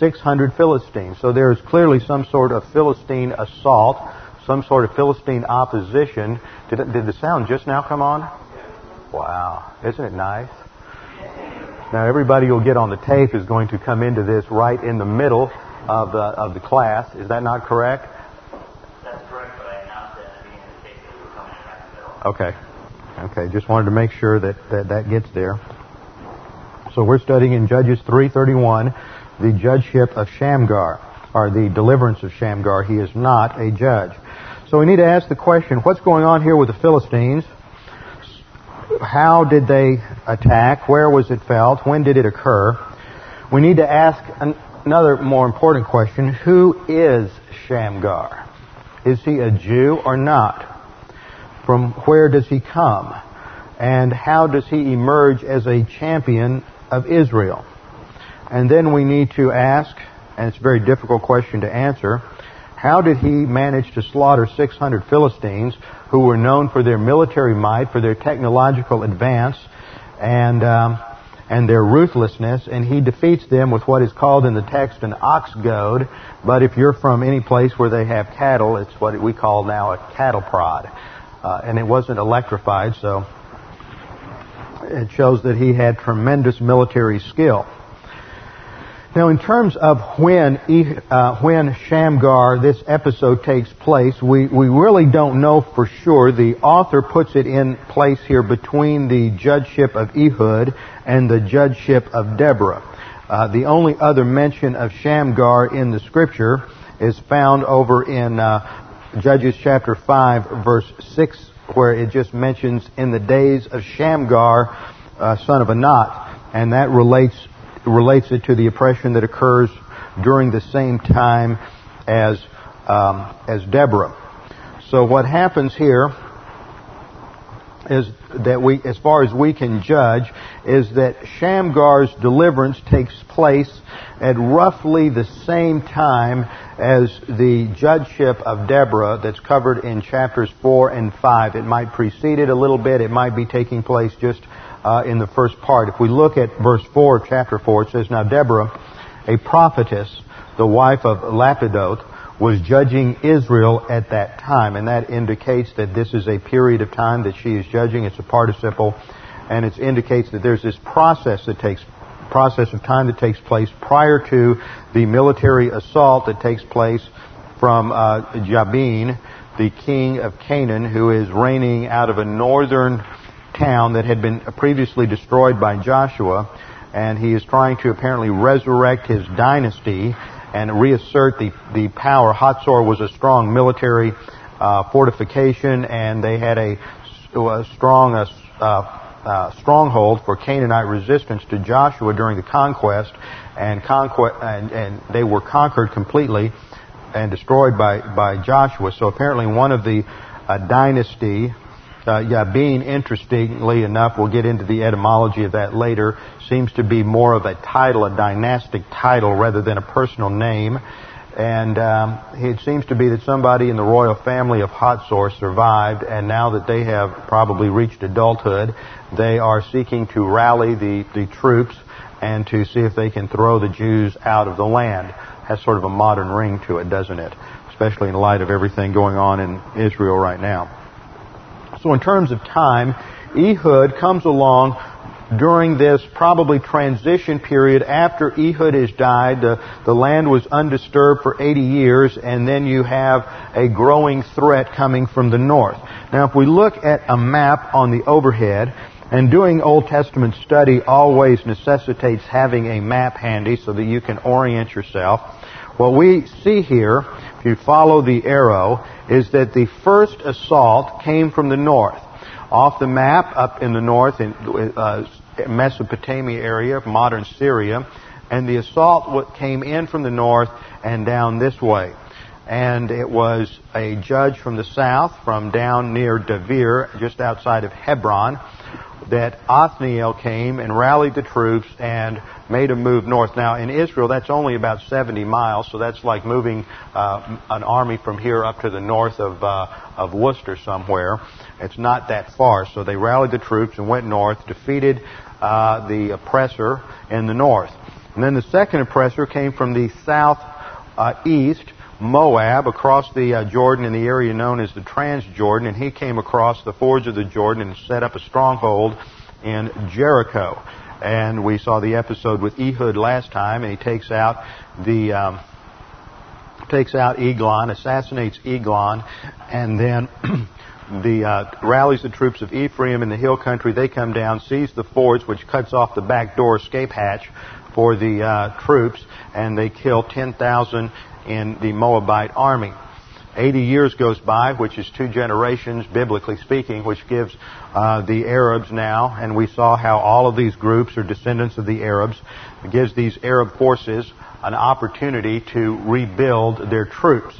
600 Philistines. So there is clearly some sort of Philistine assault, some sort of Philistine opposition. Did the sound just now come on? Wow. Isn't it nice? Now everybody you'll get on the tape is going to come into this right in the middle of the class. Is that not correct? That's correct, but I announced that at the beginning of the tape that we were coming in right in the middle. Okay. Just wanted to make sure that gets there. So we're studying in Judges 3:31. The judgeship of Shamgar, or the deliverance of Shamgar. He is not a judge. So we need to ask the question, what's going on here with the Philistines? How did they attack? Where was it felt? When did it occur? We need to ask another more important question. Who is Shamgar? Is he a Jew or not? From where does he come? And how does he emerge as a champion of Israel? And then we need to ask, and it's a very difficult question to answer, how did he manage to slaughter 600 Philistines who were known for their military might, for their technological advance, and their ruthlessness, and he defeats them with what is called in the text an ox goad, but if you're from any place where they have cattle, it's what we call now a cattle prod. And it wasn't electrified, so it shows that he had tremendous military skill. Now, in terms of when Shamgar, this episode takes place, we really don't know for sure. The author puts it in place here between the judgeship of Ehud and the judgeship of Deborah. The only other mention of Shamgar in the Scripture is found over in Judges chapter 5, verse 6, where it just mentions, in the days of Shamgar, son of Anat, and that relates it to the oppression that occurs during the same time as Deborah. So what happens here is that we, as far as we can judge, is that Shamgar's deliverance takes place at roughly the same time as the judgeship of Deborah that's covered in chapters 4 and 5. It might precede it a little bit. It might be taking place just in the first part. If we look at verse 4 of chapter 4, it says, Now Deborah, a prophetess, the wife of Lapidoth, was judging Israel at that time. And that indicates that this is a period of time that she is judging. It's a participle. And it indicates that there's this process of time that takes place prior to the military assault that takes place from Jabin, the king of Canaan, who is reigning out of a northern town that had been previously destroyed by Joshua, and he is trying to apparently resurrect his dynasty and reassert the power. Hazor was a strong military fortification, and they had a strong stronghold for Canaanite resistance to Joshua during the conquest, and they were conquered completely and destroyed by Joshua. So apparently one of the dynasty, Jabin, interestingly enough, we'll get into the etymology of that later, seems to be more of a title, a dynastic title, rather than a personal name. And it seems to be that somebody in the royal family of Hazor survived, and now that they have probably reached adulthood, they are seeking to rally the troops and to see if they can throw the Jews out of the land. It has sort of a modern ring to it, doesn't it? Especially in light of everything going on in Israel right now. So in terms of time, Ehud comes along during this probably transition period after Ehud has died. The land was undisturbed for 80 years, and then you have a growing threat coming from the north. Now, if we look at a map on the overhead, and doing Old Testament study always necessitates having a map handy so that you can orient yourself. What we see here, if you follow the arrow, is that the first assault came from the north. Off the map, up in the north, in Mesopotamia area, modern Syria, and the assault came in from the north and down this way. And it was a judge from the south, from down near Debir, just outside of Hebron, that Othniel came and rallied the troops and made a move north. Now, in Israel, that's only about 70 miles, so that's like moving an army from here up to the north of Worcester somewhere. It's not that far. So they rallied the troops and went north, defeated the oppressor in the north. And then the second oppressor came from the southeast, Moab, across the Jordan in the area known as the Transjordan, and he came across the fords of the Jordan and set up a stronghold in Jericho. And we saw the episode with Ehud last time, and he takes out Eglon, assassinates Eglon, and then rallies the troops of Ephraim in the hill country. They come down, seize the fords, which cuts off the back door escape hatch for the troops, and they kill 10,000 in the Moabite army. 80 years goes by, which is 2 generations, biblically speaking, which gives the Arabs now, and we saw how all of these groups are descendants of the Arabs. It gives these Arab forces an opportunity to rebuild their troops.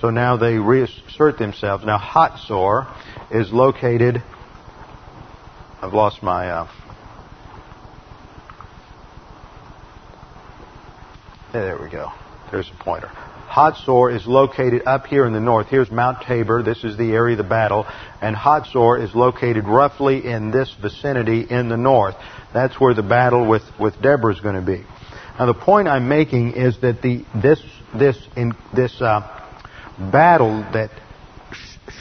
So now they reassert themselves. Now Hazor is located... I've lost my... there we go. There's a pointer. Hazor is located up here in the north. Here's Mount Tabor. This is the area of the battle. And Hazor is located roughly in this vicinity in the north. That's where the battle with Deborah is going to be. Now, the point I'm making is that this battle that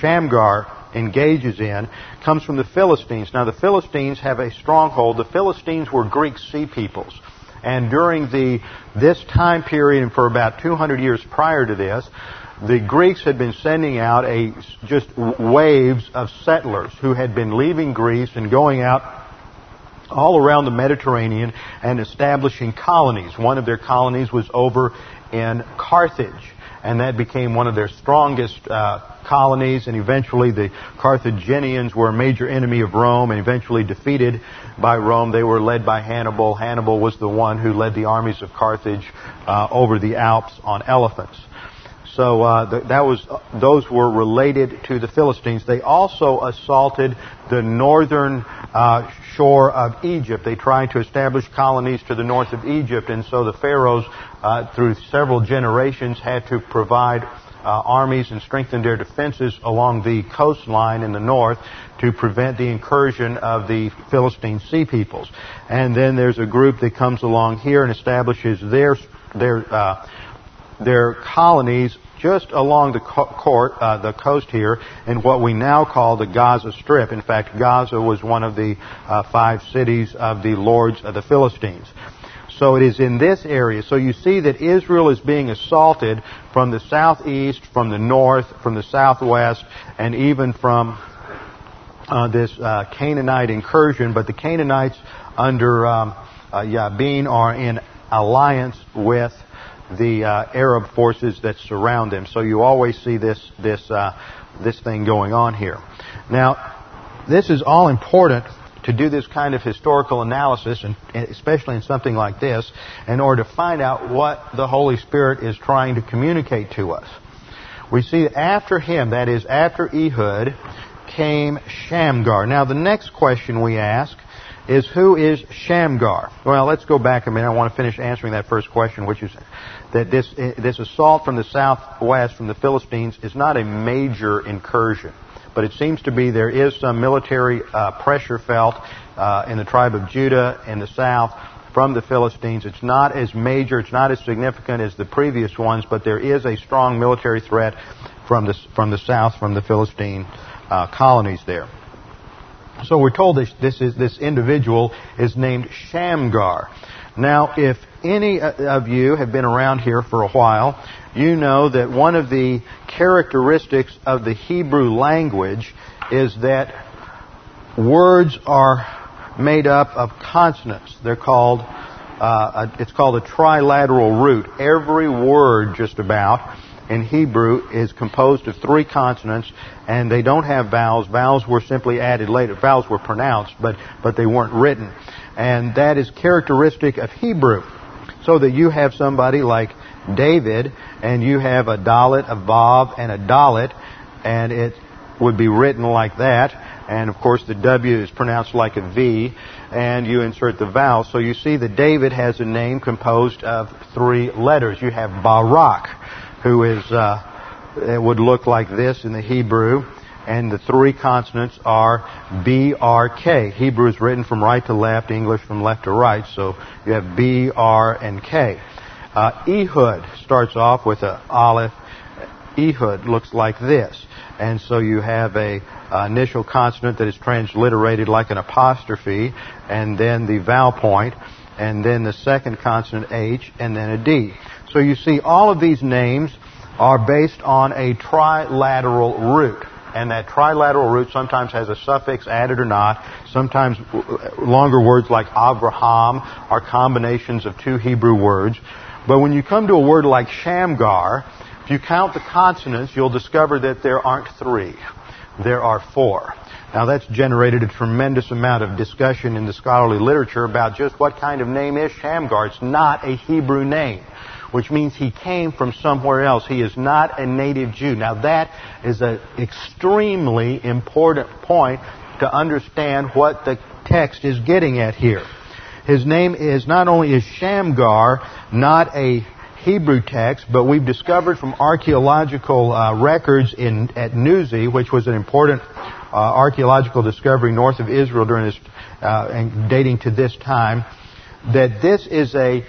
Shamgar engages in comes from the Philistines. Now, the Philistines have a stronghold. The Philistines were Greek sea peoples. And during this time period, and for about 200 years prior to this, the Greeks had been sending out just waves of settlers who had been leaving Greece and going out all around the Mediterranean and establishing colonies. One of their colonies was over in Carthage, and that became one of their strongest colonies, and eventually the Carthaginians were a major enemy of Rome and eventually defeated by Rome. They were led by Hannibal. Hannibal was the one who led the armies of Carthage over the Alps on elephants. So those were related to the Philistines. They also assaulted the northern shore of Egypt. They tried to establish colonies to the north of Egypt, and so the pharaohs, through several generations, had to provide armies and strengthen their defenses along the coastline in the north to prevent the incursion of the Philistine sea peoples. And then there's a group that comes along here and establishes their colonies just along the coast here in what we now call the Gaza Strip. In fact, Gaza was one of the 5 cities of the lords of the Philistines. So it is in this area. So you see that Israel is being assaulted from the southeast, from the north, from the southwest, and even from this Canaanite incursion. But the Canaanites under Jabin are in alliance with the Arab forces that surround them. So you always see this thing going on here. Now, this is all important to do this kind of historical analysis, and especially in something like this, in order to find out what the Holy Spirit is trying to communicate to us. We see that after him, that is, after Ehud, came Shamgar. Now, the next question we ask is, who is Shamgar? Well, let's go back a minute. I want to finish answering that first question, which is that this assault from the southwest, from the Philistines, is not a major incursion. But it seems to be there is some military pressure felt in the tribe of Judah in the south from the Philistines. It's not as major, it's not as significant as the previous ones, but there is a strong military threat from the south, from the Philistine colonies there. So we're told this individual is named Shamgar. Now, if any of you have been around here for a while, you know that one of the characteristics of the Hebrew language is that words are made up of consonants. They're called, it's called a trilateral root. Every word, just about, in Hebrew is composed of 3 consonants, and they don't have vowels. Vowels were simply added later. Vowels were pronounced, but they weren't written. And that is characteristic of Hebrew. So that you have somebody like David, and you have a dalet, a vav, and a dalet, and it would be written like that. And, of course, the W is pronounced like a V, and you insert the vowel. So you see that David has a name composed of three letters. You have Barak, who is it would look like this in the Hebrew, and the three consonants are B-R-K. Hebrew is written from right to left, English from left to right, so you have B, R, and K. Ehud starts off with an aleph. Ehud looks like this. And so you have a initial consonant that is transliterated like an apostrophe, and then the vowel point, and then the second consonant, H, and then a D. So you see all of these names are based on a trilateral root. And that trilateral root sometimes has a suffix added or not. Sometimes longer words like Avraham are combinations of two Hebrew words. But when you come to a word like Shamgar, if you count the consonants, you'll discover that there aren't three. There are four. Now, that's generated a tremendous amount of discussion in the scholarly literature about just what kind of name is Shamgar. It's not a Hebrew name, which means he came from somewhere else. He is not a native Jew. Now, that is an extremely important point to understand what the text is getting at here. His name is not only is Shamgar not a Hebrew text, but we've discovered from archaeological records at Nuzi, which was an important archaeological discovery north of Israel during this and dating to this time, that this is a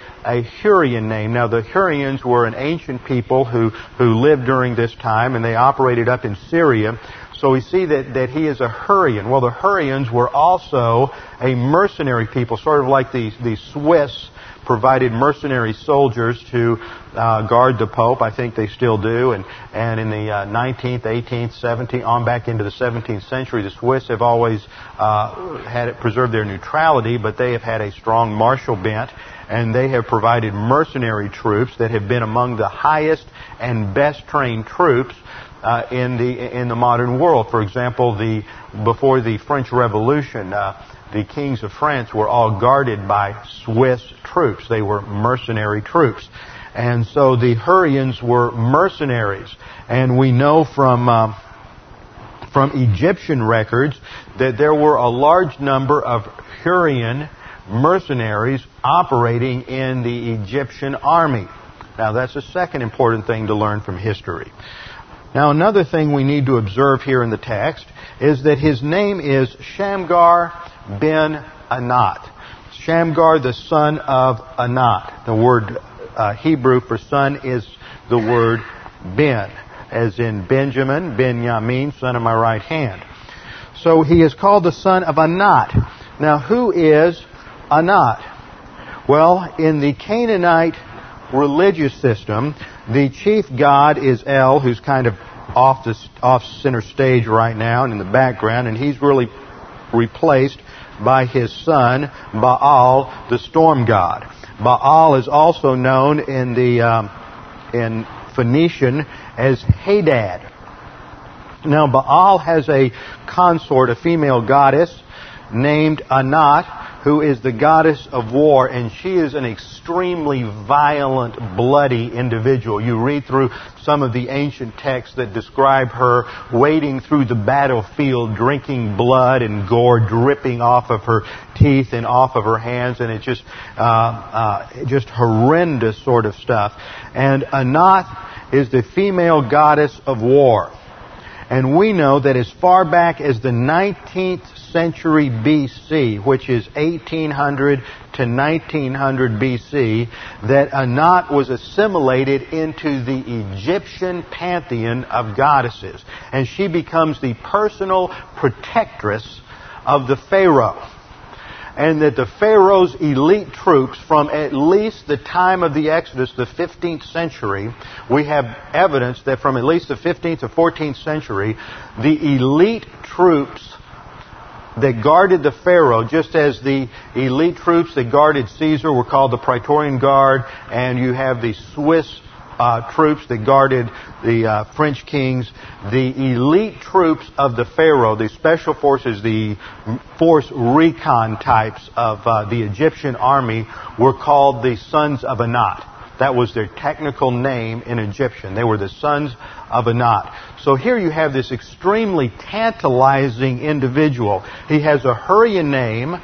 Hurrian name. Now, the Hurrians were an ancient people who lived during this time, and they operated up in Syria. So we see that he is a Hurrian. Well, the Hurrians were also a mercenary people, sort of like the Swiss provided mercenary soldiers to guard the Pope. I think they still do. And in the 19th, 18th, 17th, on back into the 17th century, the Swiss have always preserved their neutrality, but they have had a strong martial bent, and they have provided mercenary troops that have been among the highest and best trained troops in the modern world. For example, before the French Revolution, the kings of France were all guarded by Swiss troops. They were mercenary troops. And so the Hurrians were mercenaries. And we know from Egyptian records that there were a large number of Hurrian mercenaries operating in the Egyptian army. Now, that's a second important thing to learn from history. Now, another thing we need to observe here in the text is that his name is Shamgar ben Anat. Shamgar, the son of Anat. The word Hebrew for son is the word Ben, as in Benjamin, Ben Yamin, son of my right hand. So he is called the son of Anat. Now, who is Anat? Well, in the Canaanite religious system, the chief god is El, who's kind of off center stage right now and in the background, and he's really replaced by his son, Baal, the storm god. Baal is also known in the in Phoenician as Hadad. Now, Baal has a consort, a female goddess named Anat, who is the goddess of war, and she is an extremely violent, bloody individual. You read through some of the ancient texts that describe her wading through the battlefield, drinking blood and gore dripping off of her teeth and off of her hands, and it's just horrendous sort of stuff. And Anat is the female goddess of war. And we know that as far back as the 19th century B.C., which is 1800 to 1900 B.C., that Anat was assimilated into the Egyptian pantheon of goddesses. And she becomes the personal protectress of the pharaoh. And that the pharaoh's elite troops from at least the time of the Exodus, the 15th century, we have evidence that from at least the 15th to 14th century, the elite troops that guarded the pharaoh, just as the elite troops that guarded Caesar were called the Praetorian Guard, and you have the Swiss troops that guarded the French kings, the elite troops of the Pharaoh, the special forces, the force recon types of the Egyptian army were called the sons of Anat. That was their technical name in Egyptian. They were the sons of Anat. So here you have this extremely tantalizing individual. He has a Hurrian name.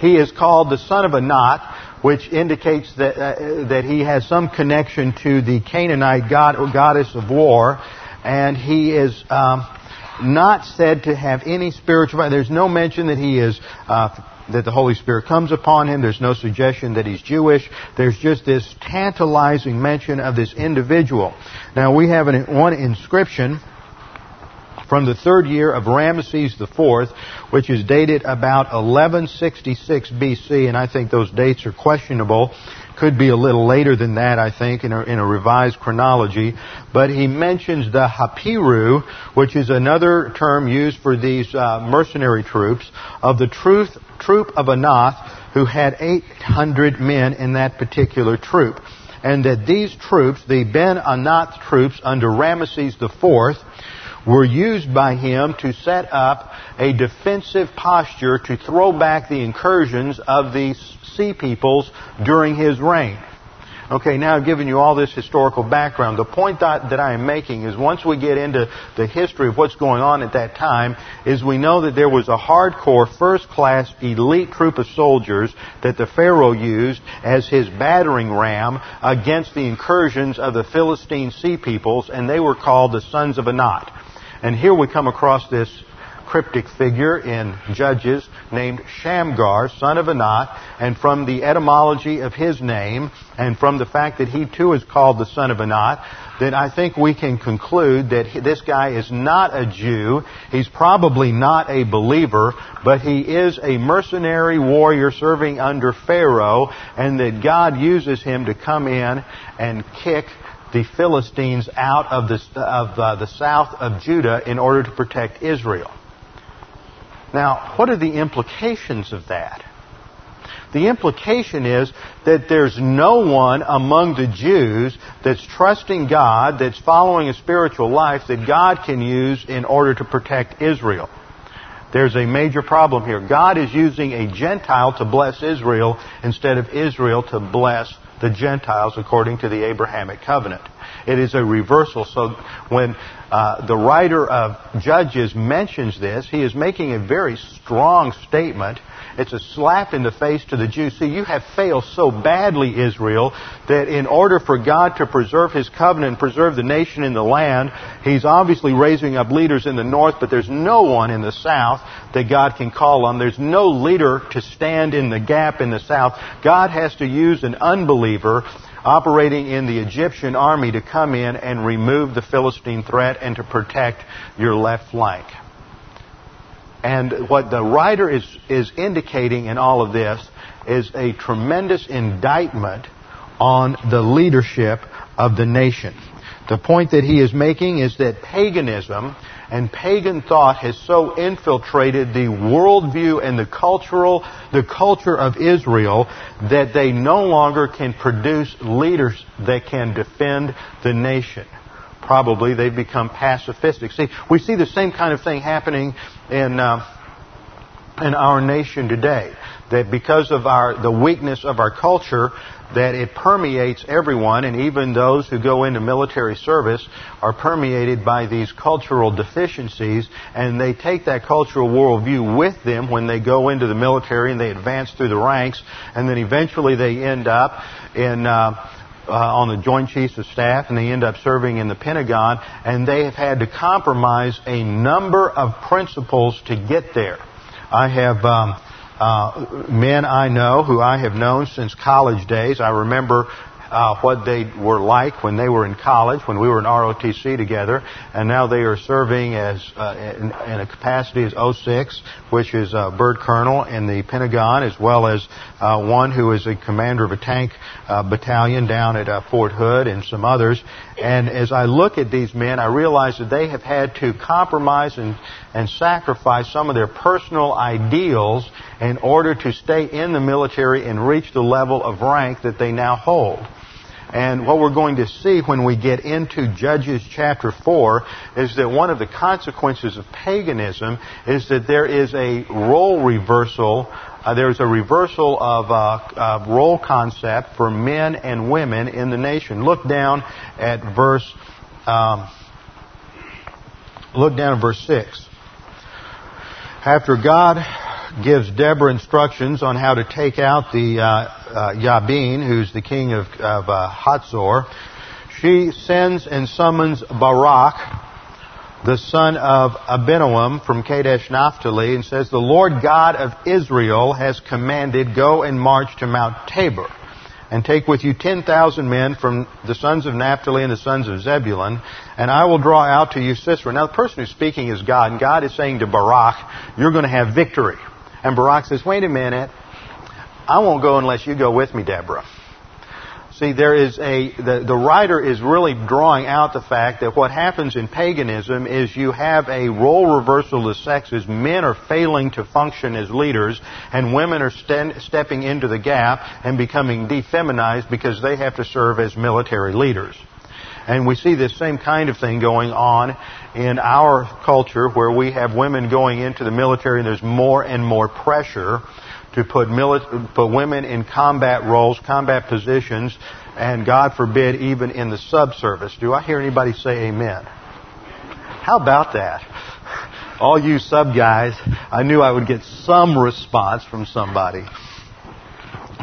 He is called the son of Anat, which indicates that that he has some connection to the Canaanite god or goddess of war, and he is not said to have any spiritual. There's no mention that he is that the Holy Spirit comes upon him. There's no suggestion that he's Jewish. There's just this tantalizing mention of this individual. Now, we have one inscription from the third year of Ramesses IV, which is dated about 1166 B.C., and I think those dates are questionable. Could be a little later than that, I think, in a revised chronology. But he mentions the Hapiru, which is another term used for these mercenary troops, of the troop of Anath, who had 800 men in that particular troop. And that these troops, the Ben Anath troops under Ramesses IV, were used by him to set up a defensive posture to throw back the incursions of the sea peoples during his reign. Okay, now I've given you all this historical background. The point that I am making is once we get into the history of what's going on at that time is we know that there was a hardcore, first-class, elite troop of soldiers that the Pharaoh used as his battering ram against the incursions of the Philistine sea peoples, and they were called the sons of Anat. And here we come across this cryptic figure in Judges named Shamgar, son of Anat, and from the etymology of his name and from the fact that he too is called the son of Anat, then I think we can conclude that this guy is not a Jew. He's probably not a believer, but he is a mercenary warrior serving under Pharaoh, and that God uses him to come in and kick the Philistines out of the south of Judah in order to protect Israel. Now, what are the implications of that? The implication is that there's no one among the Jews that's trusting God, that's following a spiritual life that God can use in order to protect Israel. There's a major problem here. God is using a Gentile to bless Israel instead of Israel to bless the Gentiles according to the Abrahamic Covenant. It is a reversal. So when the writer of Judges mentions this, he is making a very strong statement. It's a slap in the face to the Jews. See, you have failed so badly, Israel, that in order for God to preserve His covenant, preserve the nation and the land, He's obviously raising up leaders in the north, but there's no one in the south that God can call on. There's no leader to stand in the gap in the south. God has to use an unbeliever operating in the Egyptian army to come in and remove the Philistine threat and to protect your left flank. And what the writer is indicating in all of this is a tremendous indictment on the leadership of the nation. The point that he is making is that paganism and pagan thought has so infiltrated the worldview and the culture of Israel that they no longer can produce leaders that can defend the nation. Probably they've become pacifistic. See, we see the same kind of thing happening in our nation today. That because of the weakness of our culture, that it permeates everyone, and even those who go into military service are permeated by these cultural deficiencies, and they take that cultural worldview with them when they go into the military and they advance through the ranks, and then eventually they end up in on the Joint Chiefs of Staff, and they end up serving in the Pentagon, and they have had to compromise a number of principles to get there. I have men I know who I have known since college days. I remember what they were like when they were in college, when we were in ROTC together, and now they are serving as in a capacity as O6, which is a bird colonel in the Pentagon, as well as one who is a commander of a tank battalion down at Fort Hood and some others. And as I look at these men, I realize that they have had to compromise and sacrifice some of their personal ideals in order to stay in the military and reach the level of rank that they now hold. And what we're going to see when we get into Judges chapter 4 is that one of the consequences of paganism is that there is a role reversal. There's a reversal of role concept for men and women in the nation. Look down at verse 6. After God gives Deborah instructions on how to take out the Jabin, who's the king of Hazor, she sends and summons Barak, the son of Abinoam from Kadesh Naphtali, and says, "The Lord God of Israel has commanded, go and march to Mount Tabor, and take with you 10,000 men from the sons of Naphtali and the sons of Zebulun, and I will draw out to you Sisera." Now, the person who's speaking is God, and God is saying to Barak, "You're going to have victory." And Barak says, "Wait a minute, I won't go unless you go with me, Deborah." See, there is the writer is really drawing out the fact that what happens in paganism is you have a role reversal of sexes. Men are failing to function as leaders, and women are stepping into the gap and becoming defeminized because they have to serve as military leaders. And we see this same kind of thing going on in our culture, where we have women going into the military, and there's more and more pressure to put women in combat roles, combat positions, and God forbid, even in the subservice. Do I hear anybody say amen? How about that? All you sub guys, I knew I would get some response from somebody.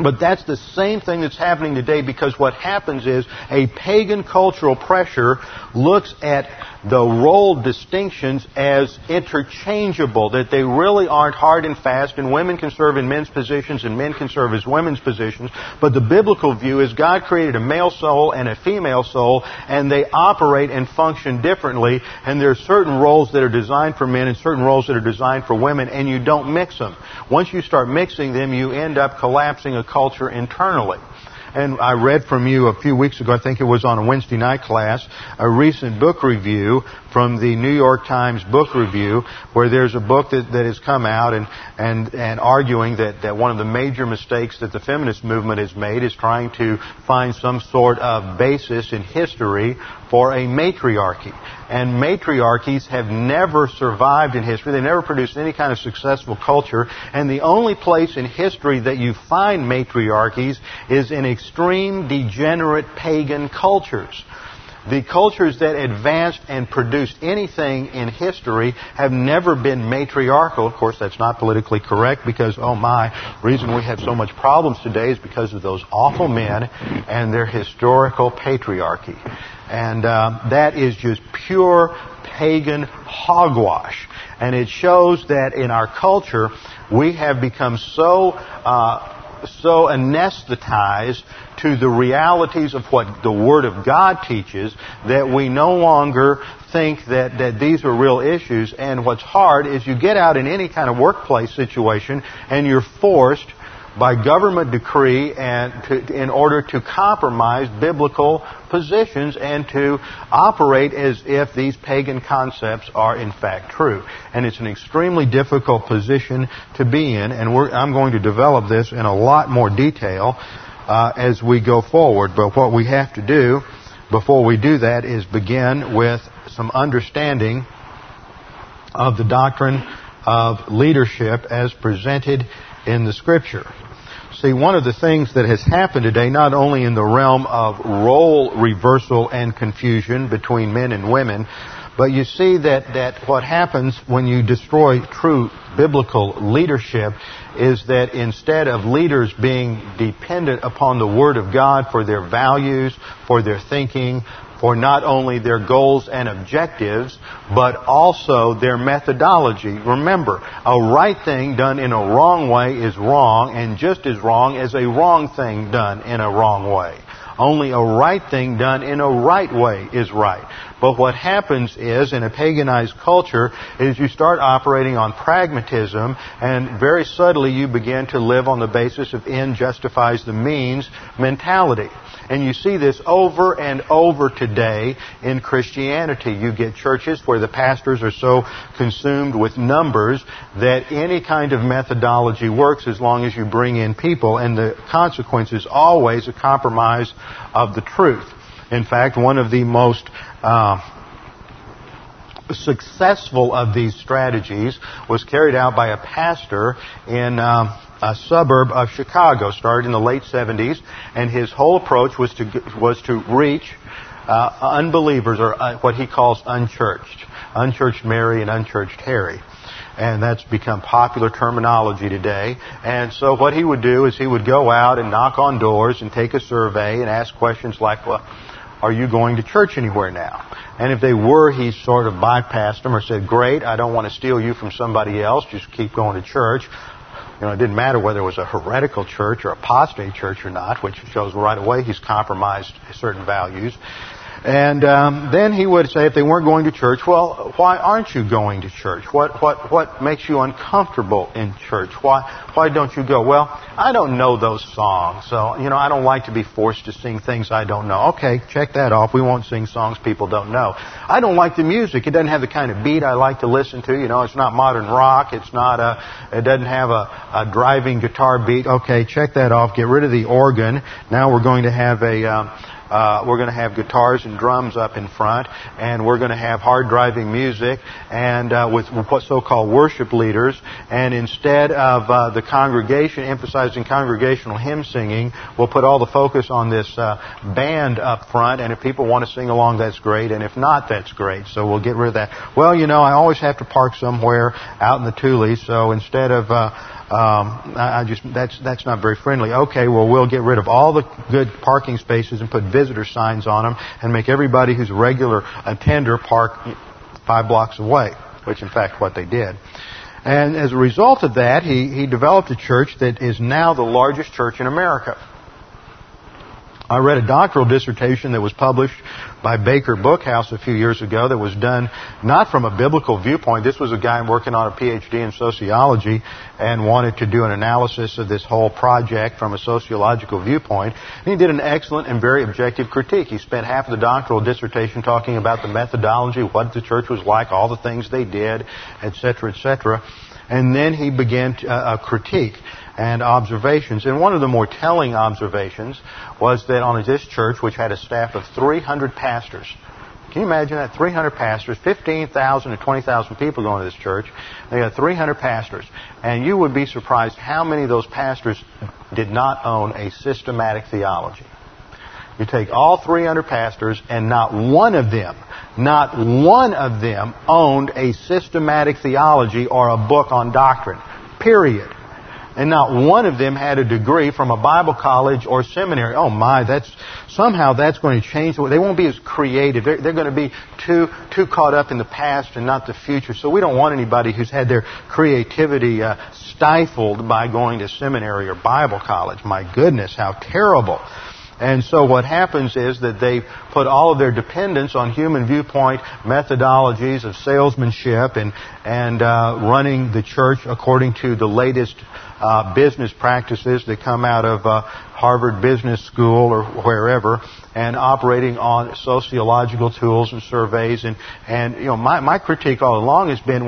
But that's the same thing that's happening today, because what happens is a pagan cultural pressure looks at the role distinctions as interchangeable, that they really aren't hard and fast, and women can serve in men's positions and men can serve as women's positions. But the biblical view is God created a male soul and a female soul, and they operate and function differently, and there are certain roles that are designed for men and certain roles that are designed for women, and you don't mix them. Once you start mixing them, you end up collapsing a culture internally. And I read from you a few weeks ago, I think it was on a Wednesday night class, a recent book review from the New York Times Book Review, where there's a book that has come out and arguing that one of the major mistakes that the feminist movement has made is trying to find some sort of basis in history for a matriarchy. And matriarchies have never survived in history. They never produced any kind of successful culture. And the only place in history that you find matriarchies is in extreme, degenerate pagan cultures. The cultures that advanced and produced anything in history have never been matriarchal. Of course, that's not politically correct, because, the reason we have so much problems today is because of those awful men and their historical patriarchy. And that is just pure pagan hogwash. And it shows that in our culture, we have become so anesthetized to the realities of what the Word of God teaches that we no longer think that these are real issues. And what's hard is you get out in any kind of workplace situation and you're forced by government decree in order to compromise biblical positions and to operate as if these pagan concepts are in fact true. And it's an extremely difficult position to be in, and I'm going to develop this in a lot more detail as we go forward. But what we have to do before we do that is begin with some understanding of the doctrine of leadership as presented in the Scripture. See, one of the things that has happened today, not only in the realm of role reversal and confusion between men and women, but you see that what happens when you destroy true biblical leadership is that instead of leaders being dependent upon the Word of God for their values, for their thinking, for not only their goals and objectives, but also their methodology. Remember, a right thing done in a wrong way is wrong, and just as wrong as a wrong thing done in a wrong way. Only a right thing done in a right way is right. But what happens is, in a paganized culture, is you start operating on pragmatism, and very subtly you begin to live on the basis of end justifies the means mentality. And you see this over and over today in Christianity. You get churches where the pastors are so consumed with numbers that any kind of methodology works as long as you bring in people, and the consequence is always a compromise of the truth. In fact, one of the most successful of these strategies was carried out by a pastor in a suburb of Chicago, started in the late 70s, and his whole approach was to reach unbelievers, or what he calls unchurched. Unchurched Mary and unchurched Harry. And that's become popular terminology today. And so what he would do is he would go out and knock on doors and take a survey and ask questions like, well, are you going to church anywhere now? And if they were, he sort of bypassed them or said, great, I don't want to steal you from somebody else. Just keep going to church. You know, it didn't matter whether it was a heretical church or apostate church or not, which shows right away he's compromised certain values. And then he would say, if they weren't going to church, well, why aren't you going to church? What makes you uncomfortable in church? Why don't you go? Well, I don't know those songs, so I don't like to be forced to sing things I don't know. Okay, check that off. We won't sing songs people don't know. I don't like the music. It doesn't have the kind of beat I like to listen to. It's not modern rock. It's not it doesn't have a driving guitar beat. Okay, check that off. Get rid of the organ. Now we're going to have have guitars and drums up in front, and we're going to have hard-driving music and with so-called worship leaders. And instead of the congregation emphasizing congregational hymn singing, we'll put all the focus on this band up front. And if people want to sing along, that's great. And if not, that's great. So we'll get rid of that. Well, I always have to park somewhere out in the Tule, so instead of that's not very friendly. Okay, well, we'll get rid of all the good parking spaces and put visitor signs on them and make everybody who's a regular attender park 5 blocks away, which in fact what they did. And as a result of that, he developed a church that is now the largest church in America. I read a doctoral dissertation that was published by Baker Bookhouse a few years ago that was done not from a biblical viewpoint. This was a guy working on a Ph.D. in sociology and wanted to do an analysis of this whole project from a sociological viewpoint. And he did an excellent and very objective critique. He spent half of the doctoral dissertation talking about the methodology, what the church was like, all the things they did, et cetera, et cetera. And then he began a critique and observations. And one of the more telling observations was that on this church, which had a staff of 300 pastors, can you imagine that? 300 pastors, 15,000 to 20,000 people going to this church. They got 300 pastors. And you would be surprised how many of those pastors did not own a systematic theology. You take all 300 pastors, and not one of them owned a systematic theology or a book on doctrine, period. And not one of them had a degree from a Bible college or seminary. Oh my, that's going to change. They won't be as creative. They're going to be too caught up in the past and not the future. So we don't want anybody who's had their creativity stifled by going to seminary or Bible college. My goodness, how terrible. And so what happens is that they put all of their dependence on human viewpoint methodologies of salesmanship and running the church according to the latest business practices that come out of Harvard Business School or wherever, and operating on sociological tools and surveys. And my critique all along has been,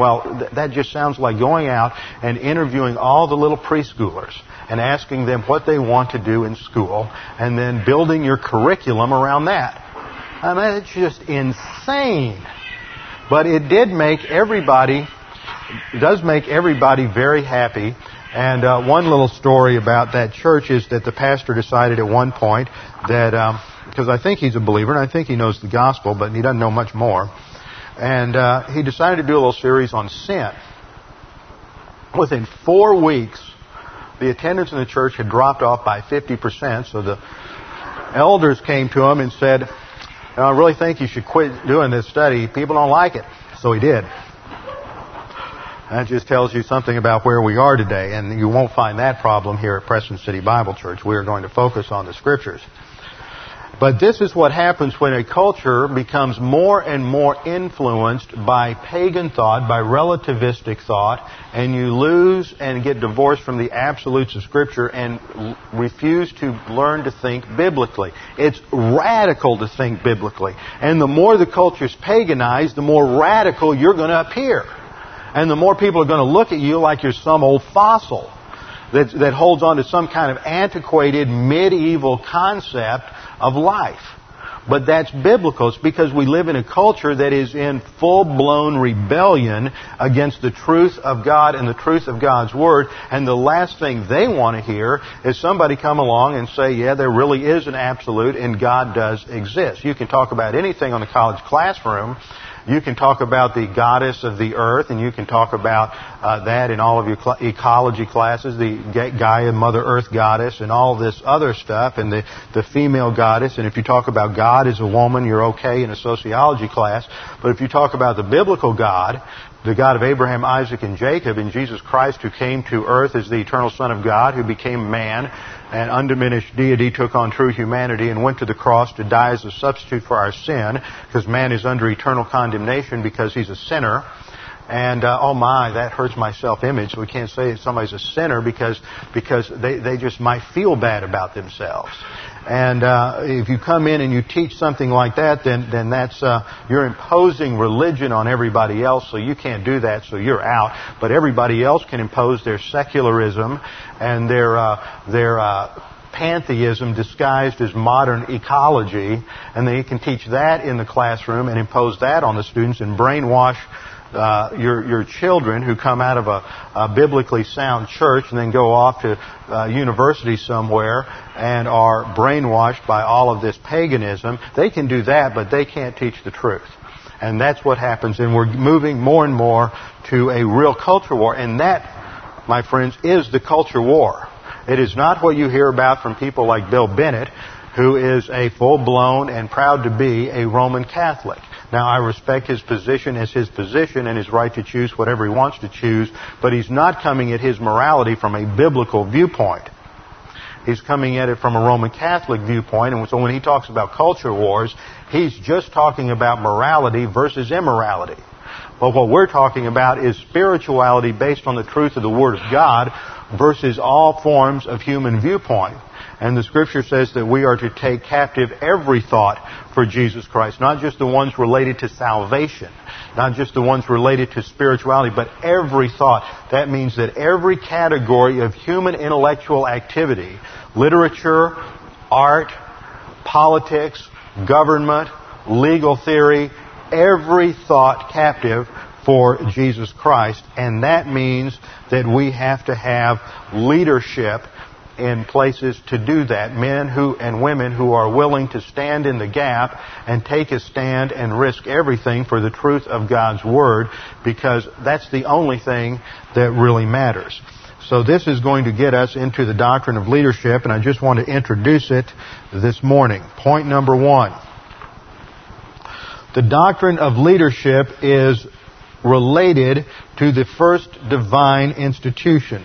that just sounds like going out and interviewing all the little preschoolers and asking them what they want to do in school and then building your curriculum around that. I mean, it's just insane. But it does make everybody very happy. And one little story about that church is that the pastor decided at one point that, because I think he's a believer and I think he knows the gospel, but he doesn't know much more, and he decided to do a little series on sin. Within 4 weeks, the attendance in the church had dropped off by 50%, so the elders came to him and said, I really think you should quit doing this study. People don't like it. So he did. That just tells you something about where we are today, and you won't find that problem here at Preston City Bible Church. We are going to focus on the Scriptures. But this is what happens when a culture becomes more and more influenced by pagan thought, by relativistic thought, and you lose and get divorced from the absolutes of Scripture and refuse to learn to think biblically. It's radical to think biblically. And the more the culture's paganized, the more radical you're going to appear. And the more people are going to look at you like you're some old fossil that holds on to some kind of antiquated medieval concept of life. But that's biblical. It's because we live in a culture that is in full-blown rebellion against the truth of God and the truth of God's Word. And the last thing they want to hear is somebody come along and say, yeah, there really is an absolute and God does exist. You can talk about anything on the college classroom. You can talk about the goddess of the earth, and you can talk about that in all of your ecology classes, the Gaia, Mother Earth goddess, and all this other stuff, and the female goddess. And if you talk about God as a woman, you're okay in a sociology class. But if you talk about the biblical God, the God of Abraham, Isaac, and Jacob, and Jesus Christ, who came to earth as the eternal Son of God, who became man, and undiminished deity, took on true humanity, and went to the cross to die as a substitute for our sin, because man is under eternal condemnation because he's a sinner. And, oh my, that hurts my self-image. So we can't say that somebody's a sinner because they just might feel bad about themselves. And if you come in and you teach something like that, then that's you're imposing religion on everybody else, so you can't do that, so you're out. But everybody else can impose their secularism and their pantheism disguised as modern ecology, and they can teach that in the classroom and impose that on the students and brainwash your children who come out of a biblically sound church and then go off to university somewhere and are brainwashed by all of this paganism. They can do that, but they can't teach the truth. And that's what happens. And we're moving more and more to a real culture war. And that, my friends, is the culture war. It is not what you hear about from people like Bill Bennett, who is a full-blown and proud to be a Roman Catholic. Now, I respect his position as his position and his right to choose whatever he wants to choose, but he's not coming at his morality from a biblical viewpoint. He's coming at it from a Roman Catholic viewpoint, and so when he talks about culture wars, he's just talking about morality versus immorality. But what we're talking about is spirituality based on the truth of the Word of God versus all forms of human viewpoint. And the Scripture says that we are to take captive every thought for Jesus Christ, not just the ones related to salvation, not just the ones related to spirituality, but every thought. That means that every category of human intellectual activity, literature, art, politics, government, legal theory, every thought captive for Jesus Christ. And that means that we have to have leadership in places to do that. Men who and women who are willing to stand in the gap and take a stand and risk everything for the truth of God's Word, because that's the only thing that really matters. So this is going to get us into the doctrine of leadership, and I just want to introduce it this morning. Point number one. The doctrine of leadership is related to the first divine institution.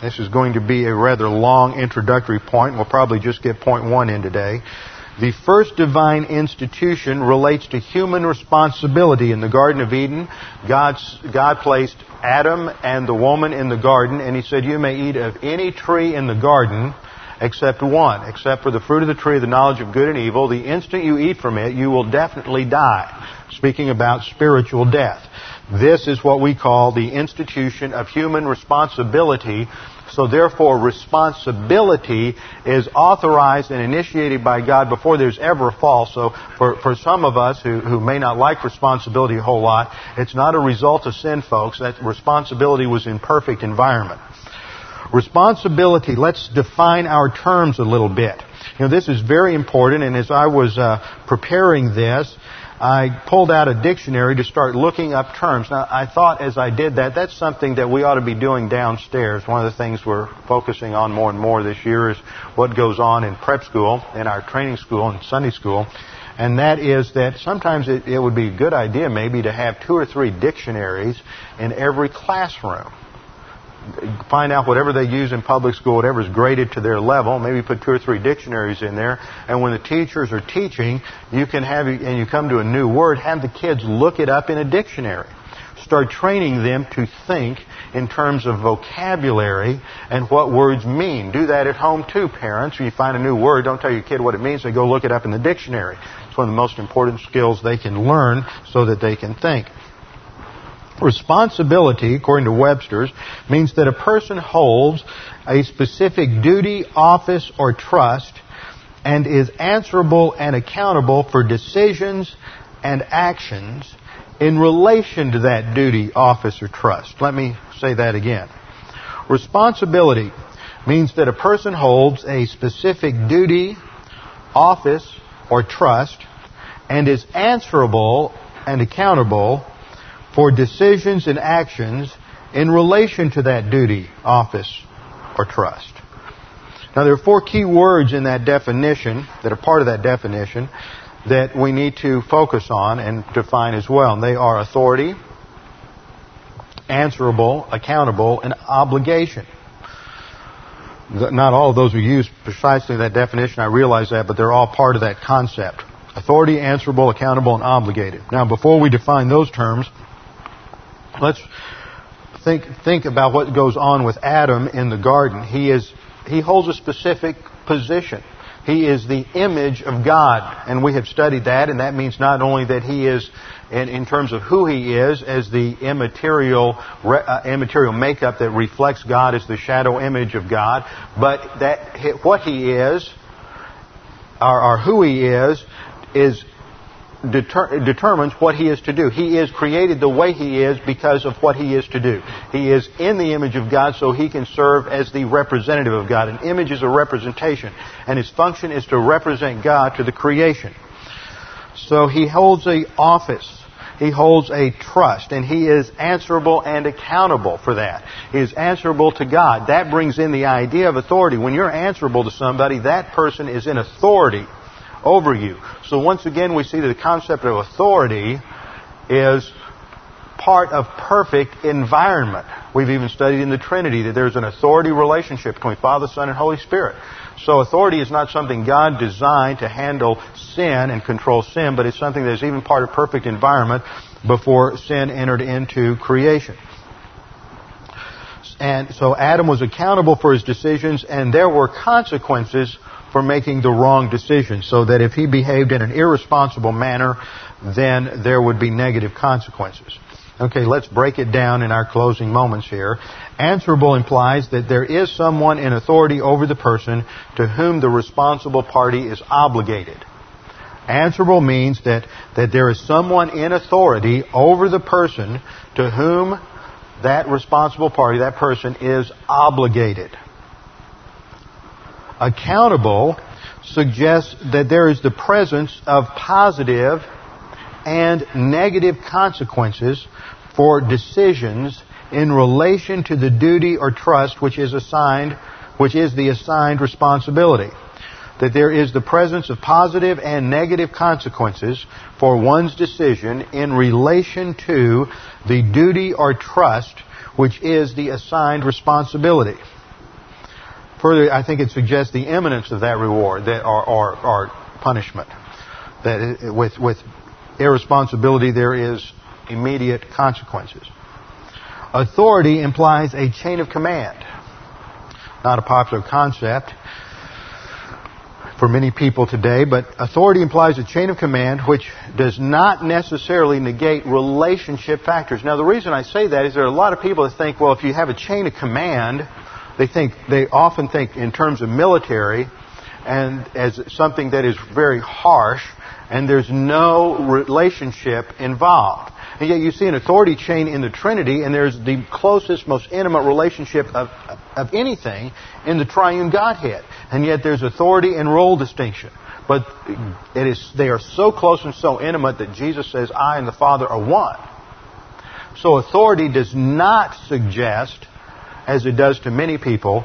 This is going to be a rather long introductory point. We'll probably just get point one in today. The first divine institution relates to human responsibility. In the Garden of Eden, God placed Adam and the woman in the garden, and He said, "You may eat of any tree in the garden except one, except for the fruit of the tree of the knowledge of good and evil. The instant you eat from it, you will definitely die." Speaking about spiritual death. This is what we call the institution of human responsibility. So therefore, responsibility is authorized and initiated by God before there's ever a fall. So for some of us who may not like responsibility a whole lot, it's not a result of sin, folks. That responsibility was in perfect environment. Responsibility, let's define our terms a little bit. You know, this is very important, and as I was preparing this, I pulled out a dictionary to start looking up terms. Now, I thought as I did that, that's something that we ought to be doing downstairs. One of the things we're focusing on more and more this year is what goes on in prep school, in our training school, and Sunday school. And that is that sometimes it would be a good idea maybe to have 2 or 3 dictionaries in every classroom. find out whatever they use in public school, whatever's graded to their level, maybe put 2 or 3 dictionaries in there, and when the teachers are teaching, you can have, and you come to a new word, have the kids look it up in a dictionary. Start training them to think in terms of vocabulary and what words mean. Do that at home too, parents. When you find a new word, don't tell your kid what it means. They go look it up in the dictionary. It's one of the most important skills they can learn so that they can think. Responsibility, according to Webster's, means that a person holds a specific duty, office, or trust and is answerable and accountable for decisions and actions in relation to that duty, office, or trust. Let me say that again. Responsibility means that a person holds a specific duty, office, or trust, and is answerable and accountable for decisions and actions in relation to that duty, office, or trust. Now, there are 4 key words in that definition, that are part of that definition, that we need to focus on and define as well. And they are authority, answerable, accountable, and obligation. Not all of those are used precisely in that definition, I realize that, but they're all part of that concept. Authority, answerable, accountable, and obligated. Now, before we define those terms, let's think about what goes on with Adam in the garden. He holds a specific position. He is the image of God, and we have studied that, and that means not only that he is, in terms of who he is, as the immaterial makeup that reflects God as the shadow image of God, but that what he is, or who he is determines what he is to do. He is created the way he is because of what he is to do. He is in the image of God, so he can serve as the representative of God. An image is a representation, and his function is to represent God to the creation. So he holds an office. He holds a trust, and he is answerable and accountable for that. He is answerable to God. That brings in the idea of authority. When you're answerable to somebody, that person is in authority over you. So once again, we see that the concept of authority is part of perfect environment. We've even studied in the Trinity that there's an authority relationship between Father, Son, and Holy Spirit. So authority is not something God designed to handle sin and control sin, but it's something that is even part of perfect environment before sin entered into creation. And so Adam was accountable for his decisions, and there were consequences for making the wrong decision, so that if he behaved in an irresponsible manner, then there would be negative consequences. Okay, let's break it down in our closing moments here. Answerable implies that there is someone in authority over the person to whom the responsible party is obligated. Answerable means that there is someone in authority over the person to whom that responsible party, that person, is obligated. Accountable suggests that there is the presence of positive and negative consequences for decisions in relation to the duty or trust which is the assigned responsibility. That there is the presence of positive and negative consequences for one's decision in relation to the duty or trust which is the assigned responsibility. Further, I think it suggests the imminence of that reward or punishment. That with irresponsibility, there is immediate consequences. Authority implies a chain of command. Not a popular concept for many people today, but authority implies a chain of command which does not necessarily negate relationship factors. Now, the reason I say that is there are a lot of people that think, well, if you have a chain of command, They often think in terms of military and as something that is very harsh, and there's no relationship involved. And yet you see an authority chain in the Trinity, and there's the closest, most intimate relationship of anything in the triune Godhead. And yet there's authority and role distinction. But they are so close and so intimate that Jesus says, I and the Father are one. So authority does not suggest, as it does to many people,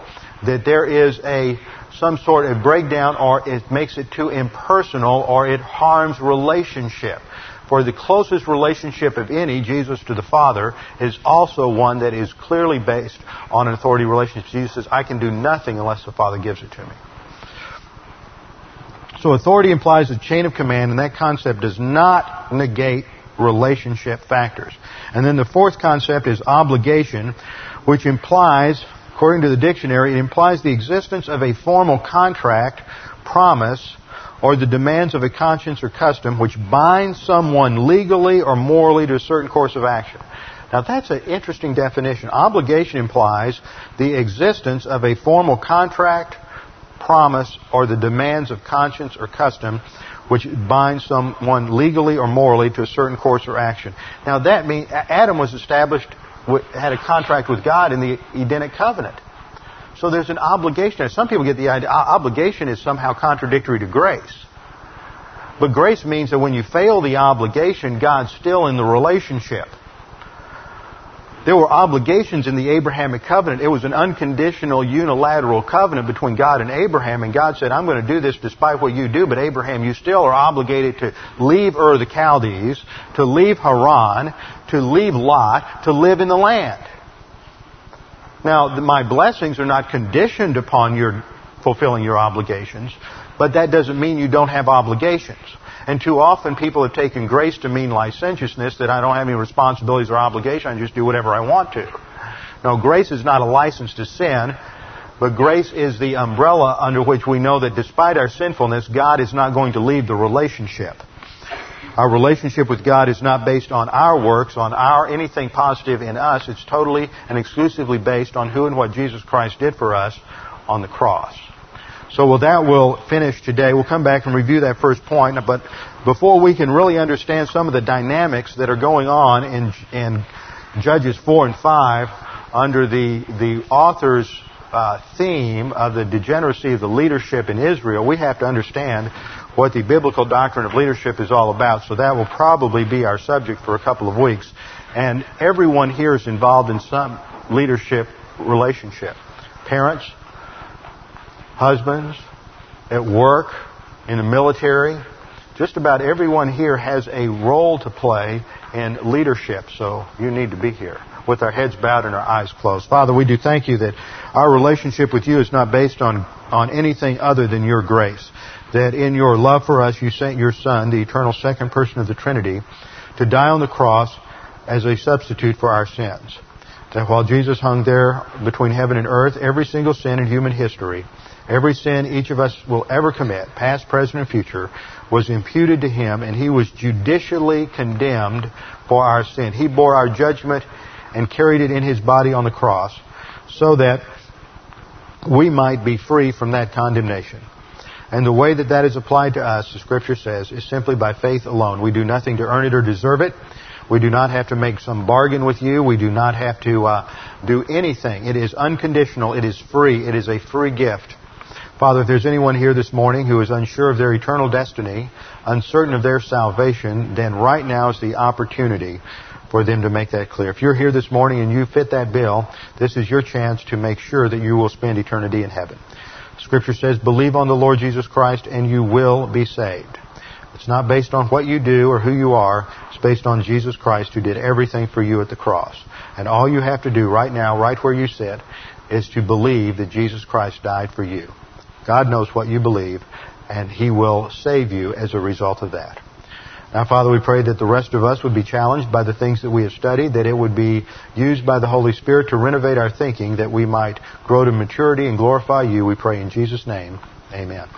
that there is a some sort of breakdown, or it makes it too impersonal, or it harms relationship. For the closest relationship of any, Jesus to the Father, is also one that is clearly based on an authority relationship. Jesus says, I can do nothing unless the Father gives it to me. So authority implies a chain of command, and that concept does not negate relationship factors. And then the fourth concept is obligation, which implies, according to the dictionary, it implies the existence of a formal contract, promise, or the demands of a conscience or custom which binds someone legally or morally to a certain course of action. Now, that's an interesting definition. Obligation implies the existence of a formal contract, promise, or the demands of conscience or custom which binds someone legally or morally to a certain course or action. Now, that means Adam was established, had a contract with God in the Edenic covenant. So there's an obligation. Some people get the idea obligation is somehow contradictory to grace. But grace means that when you fail the obligation, God's still in the relationship. There were obligations in the Abrahamic covenant. It was an unconditional, unilateral covenant between God and Abraham. And God said, I'm going to do this despite what you do. But Abraham, you still are obligated to leave Ur the Chaldees, to leave Haran, to leave Lot, to live in the land. Now, my blessings are not conditioned upon your fulfilling your obligations, but that doesn't mean you don't have obligations. And too often people have taken grace to mean licentiousness, that I don't have any responsibilities or obligation, I just do whatever I want to. No, grace is not a license to sin, but grace is the umbrella under which we know that despite our sinfulness, God is not going to leave the relationship. Our relationship with God is not based on our works, on our anything positive in us. It's totally and exclusively based on who and what Jesus Christ did for us on the cross. So that will finish today. We'll come back and review that first point. But before we can really understand some of the dynamics that are going on in Judges 4 and 5 under the author's theme of the degeneracy of the leadership in Israel, we have to understand what the biblical doctrine of leadership is all about. So that will probably be our subject for a couple of weeks. And everyone here is involved in some leadership relationship. Parents, husbands, at work, in the military. Just about everyone here has a role to play in leadership. So you need to be here with our heads bowed and our eyes closed. Father, we do thank you that our relationship with you is not based on anything other than your grace. That in your love for us, you sent your Son, the eternal second person of the Trinity, to die on the cross as a substitute for our sins. That while Jesus hung there between heaven and earth, every single sin in human history, every sin each of us will ever commit, past, present, and future, was imputed to him, and he was judicially condemned for our sin. He bore our judgment and carried it in his body on the cross so that we might be free from that condemnation. And the way that is applied to us, the Scripture says, is simply by faith alone. We do nothing to earn it or deserve it. We do not have to make some bargain with you. We do not have to do anything. It is unconditional. It is free. It is a free gift. Father, if there's anyone here this morning who is unsure of their eternal destiny, uncertain of their salvation, then right now is the opportunity for them to make that clear. If you're here this morning and you fit that bill, this is your chance to make sure that you will spend eternity in heaven. Scripture says, believe on the Lord Jesus Christ and you will be saved. It's not based on what you do or who you are. It's based on Jesus Christ who did everything for you at the cross. And all you have to do right now, right where you sit, is to believe that Jesus Christ died for you. God knows what you believe, and He will save you as a result of that. Now, Father, we pray that the rest of us would be challenged by the things that we have studied, that it would be used by the Holy Spirit to renovate our thinking, that we might grow to maturity and glorify you. We pray in Jesus' name. Amen.